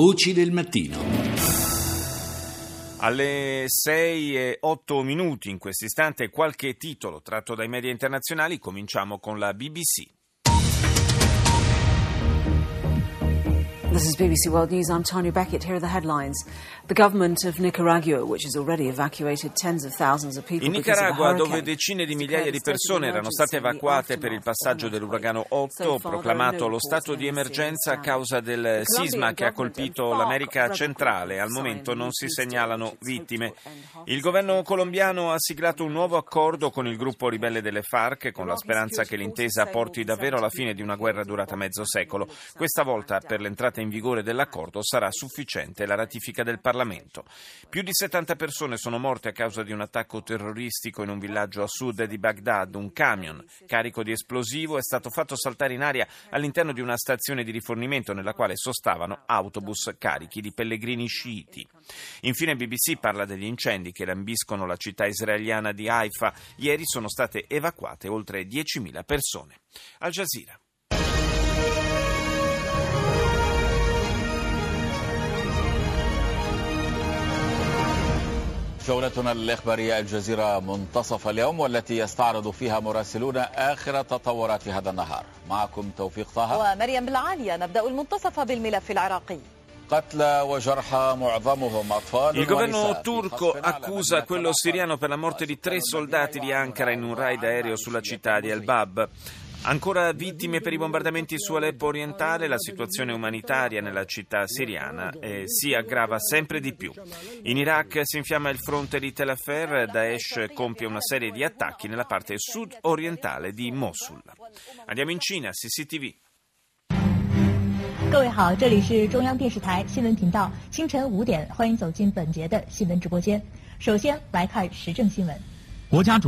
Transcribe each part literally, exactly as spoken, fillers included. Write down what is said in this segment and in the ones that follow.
Voci del mattino. Alle sei e otto minuti in questo istante qualche titolo tratto dai media internazionali. Cominciamo con la B B C. This is B B C World News. I'm Tony Beckett. Here are the headlines. The government of Nicaragua, which has already evacuated tens of thousands of people. In Nicaragua, dove decine di migliaia di persone erano state evacuate per il passaggio dell'uragano Otto, proclamato lo stato di emergenza a causa del sisma che ha colpito l'America centrale, al momento non si segnalano vittime. Il governo colombiano ha siglato un nuovo accordo con il gruppo ribelle delle FARC, con la speranza che l'intesa porti davvero alla fine di una guerra durata mezzo secolo. Questa volta, per l'entrata in In vigore dell'accordo sarà sufficiente la ratifica del Parlamento. Più di settanta persone sono morte a causa di un attacco terroristico in un villaggio a sud di Baghdad. Un camion carico di esplosivo è stato fatto saltare in aria all'interno di una stazione di rifornimento nella quale sostavano autobus carichi di pellegrini sciiti. Infine B B C parla degli incendi che lambiscono la città israeliana di Haifa. Ieri sono state evacuate oltre diecimila persone. Al Jazeera. جولتنا الإخبارية الجزيرة منتصف اليوم والتي يستعرض فيها مراسلون آخر تطورات هذا النهار. معكم توفيق طه ومريم بالعالية. نبدأ المنتصف بالملف العراقي. Il governo turco accusa quello siriano per la morte di tre soldati di Ankara in un raid aereo sulla città di Al Bab. Ancora vittime per i bombardamenti su Aleppo orientale, la situazione umanitaria nella città siriana eh, si aggrava sempre di più. In Iraq si infiamma il fronte di Telafer, Daesh compie una serie di attacchi nella parte sud-orientale di Mosul. Andiamo in Cina, C C T V. 各位好，这里是中央电视台新闻频道，清晨五点，欢迎走进本节的新闻直播间。首先来看时政新闻。 L'apertura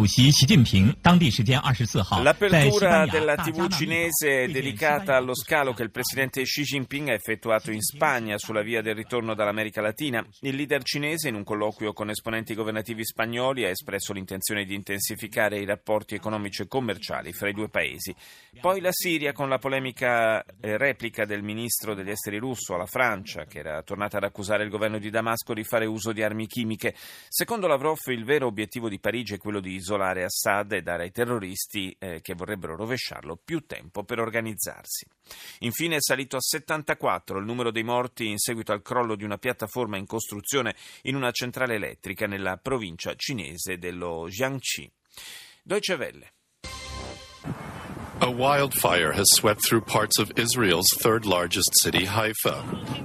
della tivù cinese è dedicata allo scalo che il presidente Xi Jinping ha effettuato in Spagna sulla via del ritorno dall'America Latina. Il leader cinese, in un colloquio con esponenti governativi spagnoli, ha espresso l'intenzione di intensificare i rapporti economici e commerciali fra i due paesi. Poi la Siria, con la polemica replica del ministro degli esteri russo alla Francia, che era tornata ad accusare il governo di Damasco di fare uso di armi chimiche. Secondo Lavrov, il vero obiettivo di Parigi è quello quello di isolare Assad e dare ai terroristi eh, che vorrebbero rovesciarlo più tempo per organizzarsi. Infine è salito a settantaquattro il numero dei morti in seguito al crollo di una piattaforma in costruzione in una centrale elettrica nella provincia cinese dello Jiangxi. Deutsche Welle. A wildfire has swept through parts of Israel's third largest city, Haifa.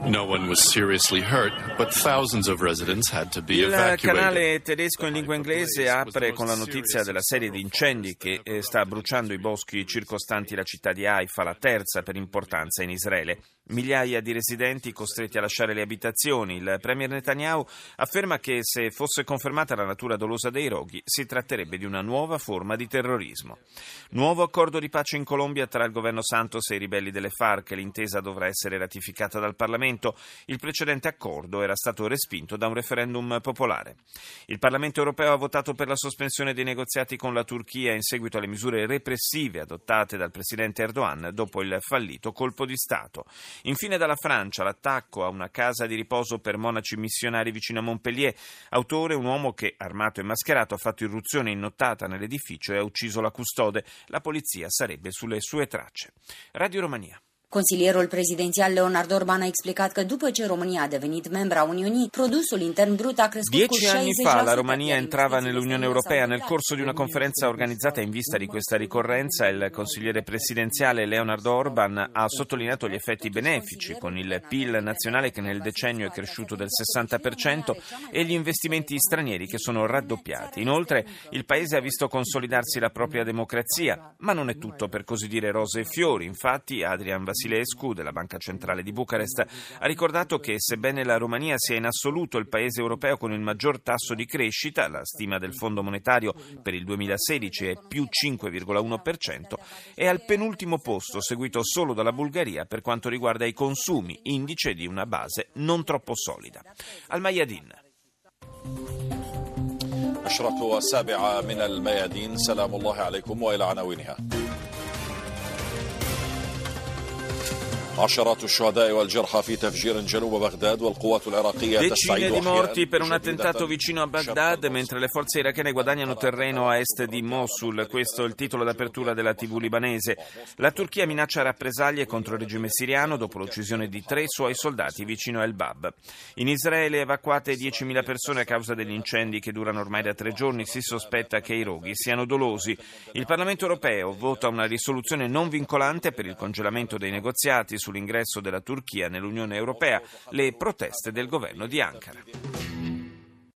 No one was seriously hurt, but thousands of residents had to be evacuated. Il canale tedesco in lingua inglese apre con la notizia della serie di incendi che sta bruciando i boschi circostanti la città di Haifa, la terza per importanza in Israele. Migliaia di residenti costretti a lasciare le abitazioni. Il premier Netanyahu afferma che se fosse confermata la natura dolosa dei roghi si tratterebbe di una nuova forma di terrorismo. Nuovo accordo di pace in Colombia tra il governo Santos e i ribelli delle FARC. L'intesa dovrà essere ratificata dal Parlamento. Il precedente accordo era stato respinto da un referendum popolare. Il Parlamento europeo ha votato per la sospensione dei negoziati con la Turchia in seguito alle misure repressive adottate dal presidente Erdogan dopo il fallito colpo di Stato. Infine dalla Francia l'attacco a una casa di riposo per monaci missionari vicino a Montpellier. Autore un uomo che, armato e mascherato, ha fatto irruzione in nottata nell'edificio e ha ucciso la custode. La polizia sarebbe sulle sue tracce. Radio Romania. Consilierul prezidențial Leonardo Orban a explicat că după ce România a devenit membra Uniunii, produsul intern brut a crescut cu sessanta per cento. Dieci anni fa la Romania entrava nell'Unione Europea. Nel corso di una conferenza organizzata in vista di questa ricorrenza, il consigliere presidenziale Leonardo Orban ha sottolineato gli effetti benefici, con il P I L nazionale che nel decennio è cresciuto del sessanta per cento e gli investimenti stranieri che sono raddoppiati. Inoltre, il paese ha visto consolidarsi la propria democrazia, ma non è tutto per così dire rose e fiori. Infatti, Adrian Vasile della Banca Centrale di Bucarest ha ricordato che sebbene la Romania sia in assoluto il paese europeo con il maggior tasso di crescita, la stima del Fondo Monetario per il duemilasedici è più cinque virgola uno per cento, è al penultimo posto, seguito solo dalla Bulgaria per quanto riguarda i consumi, indice di una base non troppo solida. Al Mayadin. Decine di morti per un attentato vicino a Baghdad, mentre le forze irachene guadagnano terreno a est di Mosul. Questo è il titolo d'apertura della tivù libanese. La Turchia minaccia rappresaglie contro il regime siriano dopo l'uccisione di tre suoi soldati vicino a Al Bab. In Israele evacuate diecimila persone a causa degli incendi che durano ormai da tre giorni. Si sospetta che i roghi siano dolosi. Il Parlamento europeo vota una risoluzione non vincolante per il congelamento dei negoziati sull'ingresso della Turchia nell'Unione Europea, le proteste del governo di Ankara.